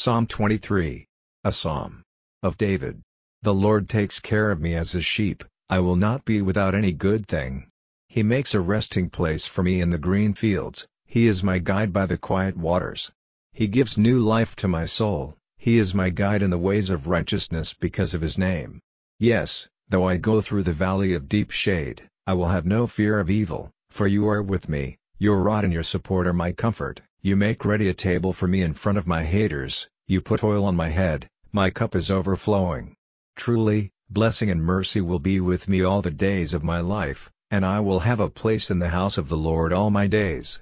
Psalm 23. A Psalm of David. The Lord takes care of me as his sheep, I will not be without any good thing. He makes a resting place for me in the green fields, he is my guide by the quiet waters. He gives new life to my soul, he is my guide in the ways of righteousness because of his name. Yes, though I go through the valley of deep shade, I will have no fear of evil, for you are with me, your rod and your support are my comfort. You make ready a table for me in front of my haters, you put oil on my head, my cup is overflowing. Truly, blessing and mercy will be with me all the days of my life, and I will have a place in the house of the Lord all my days.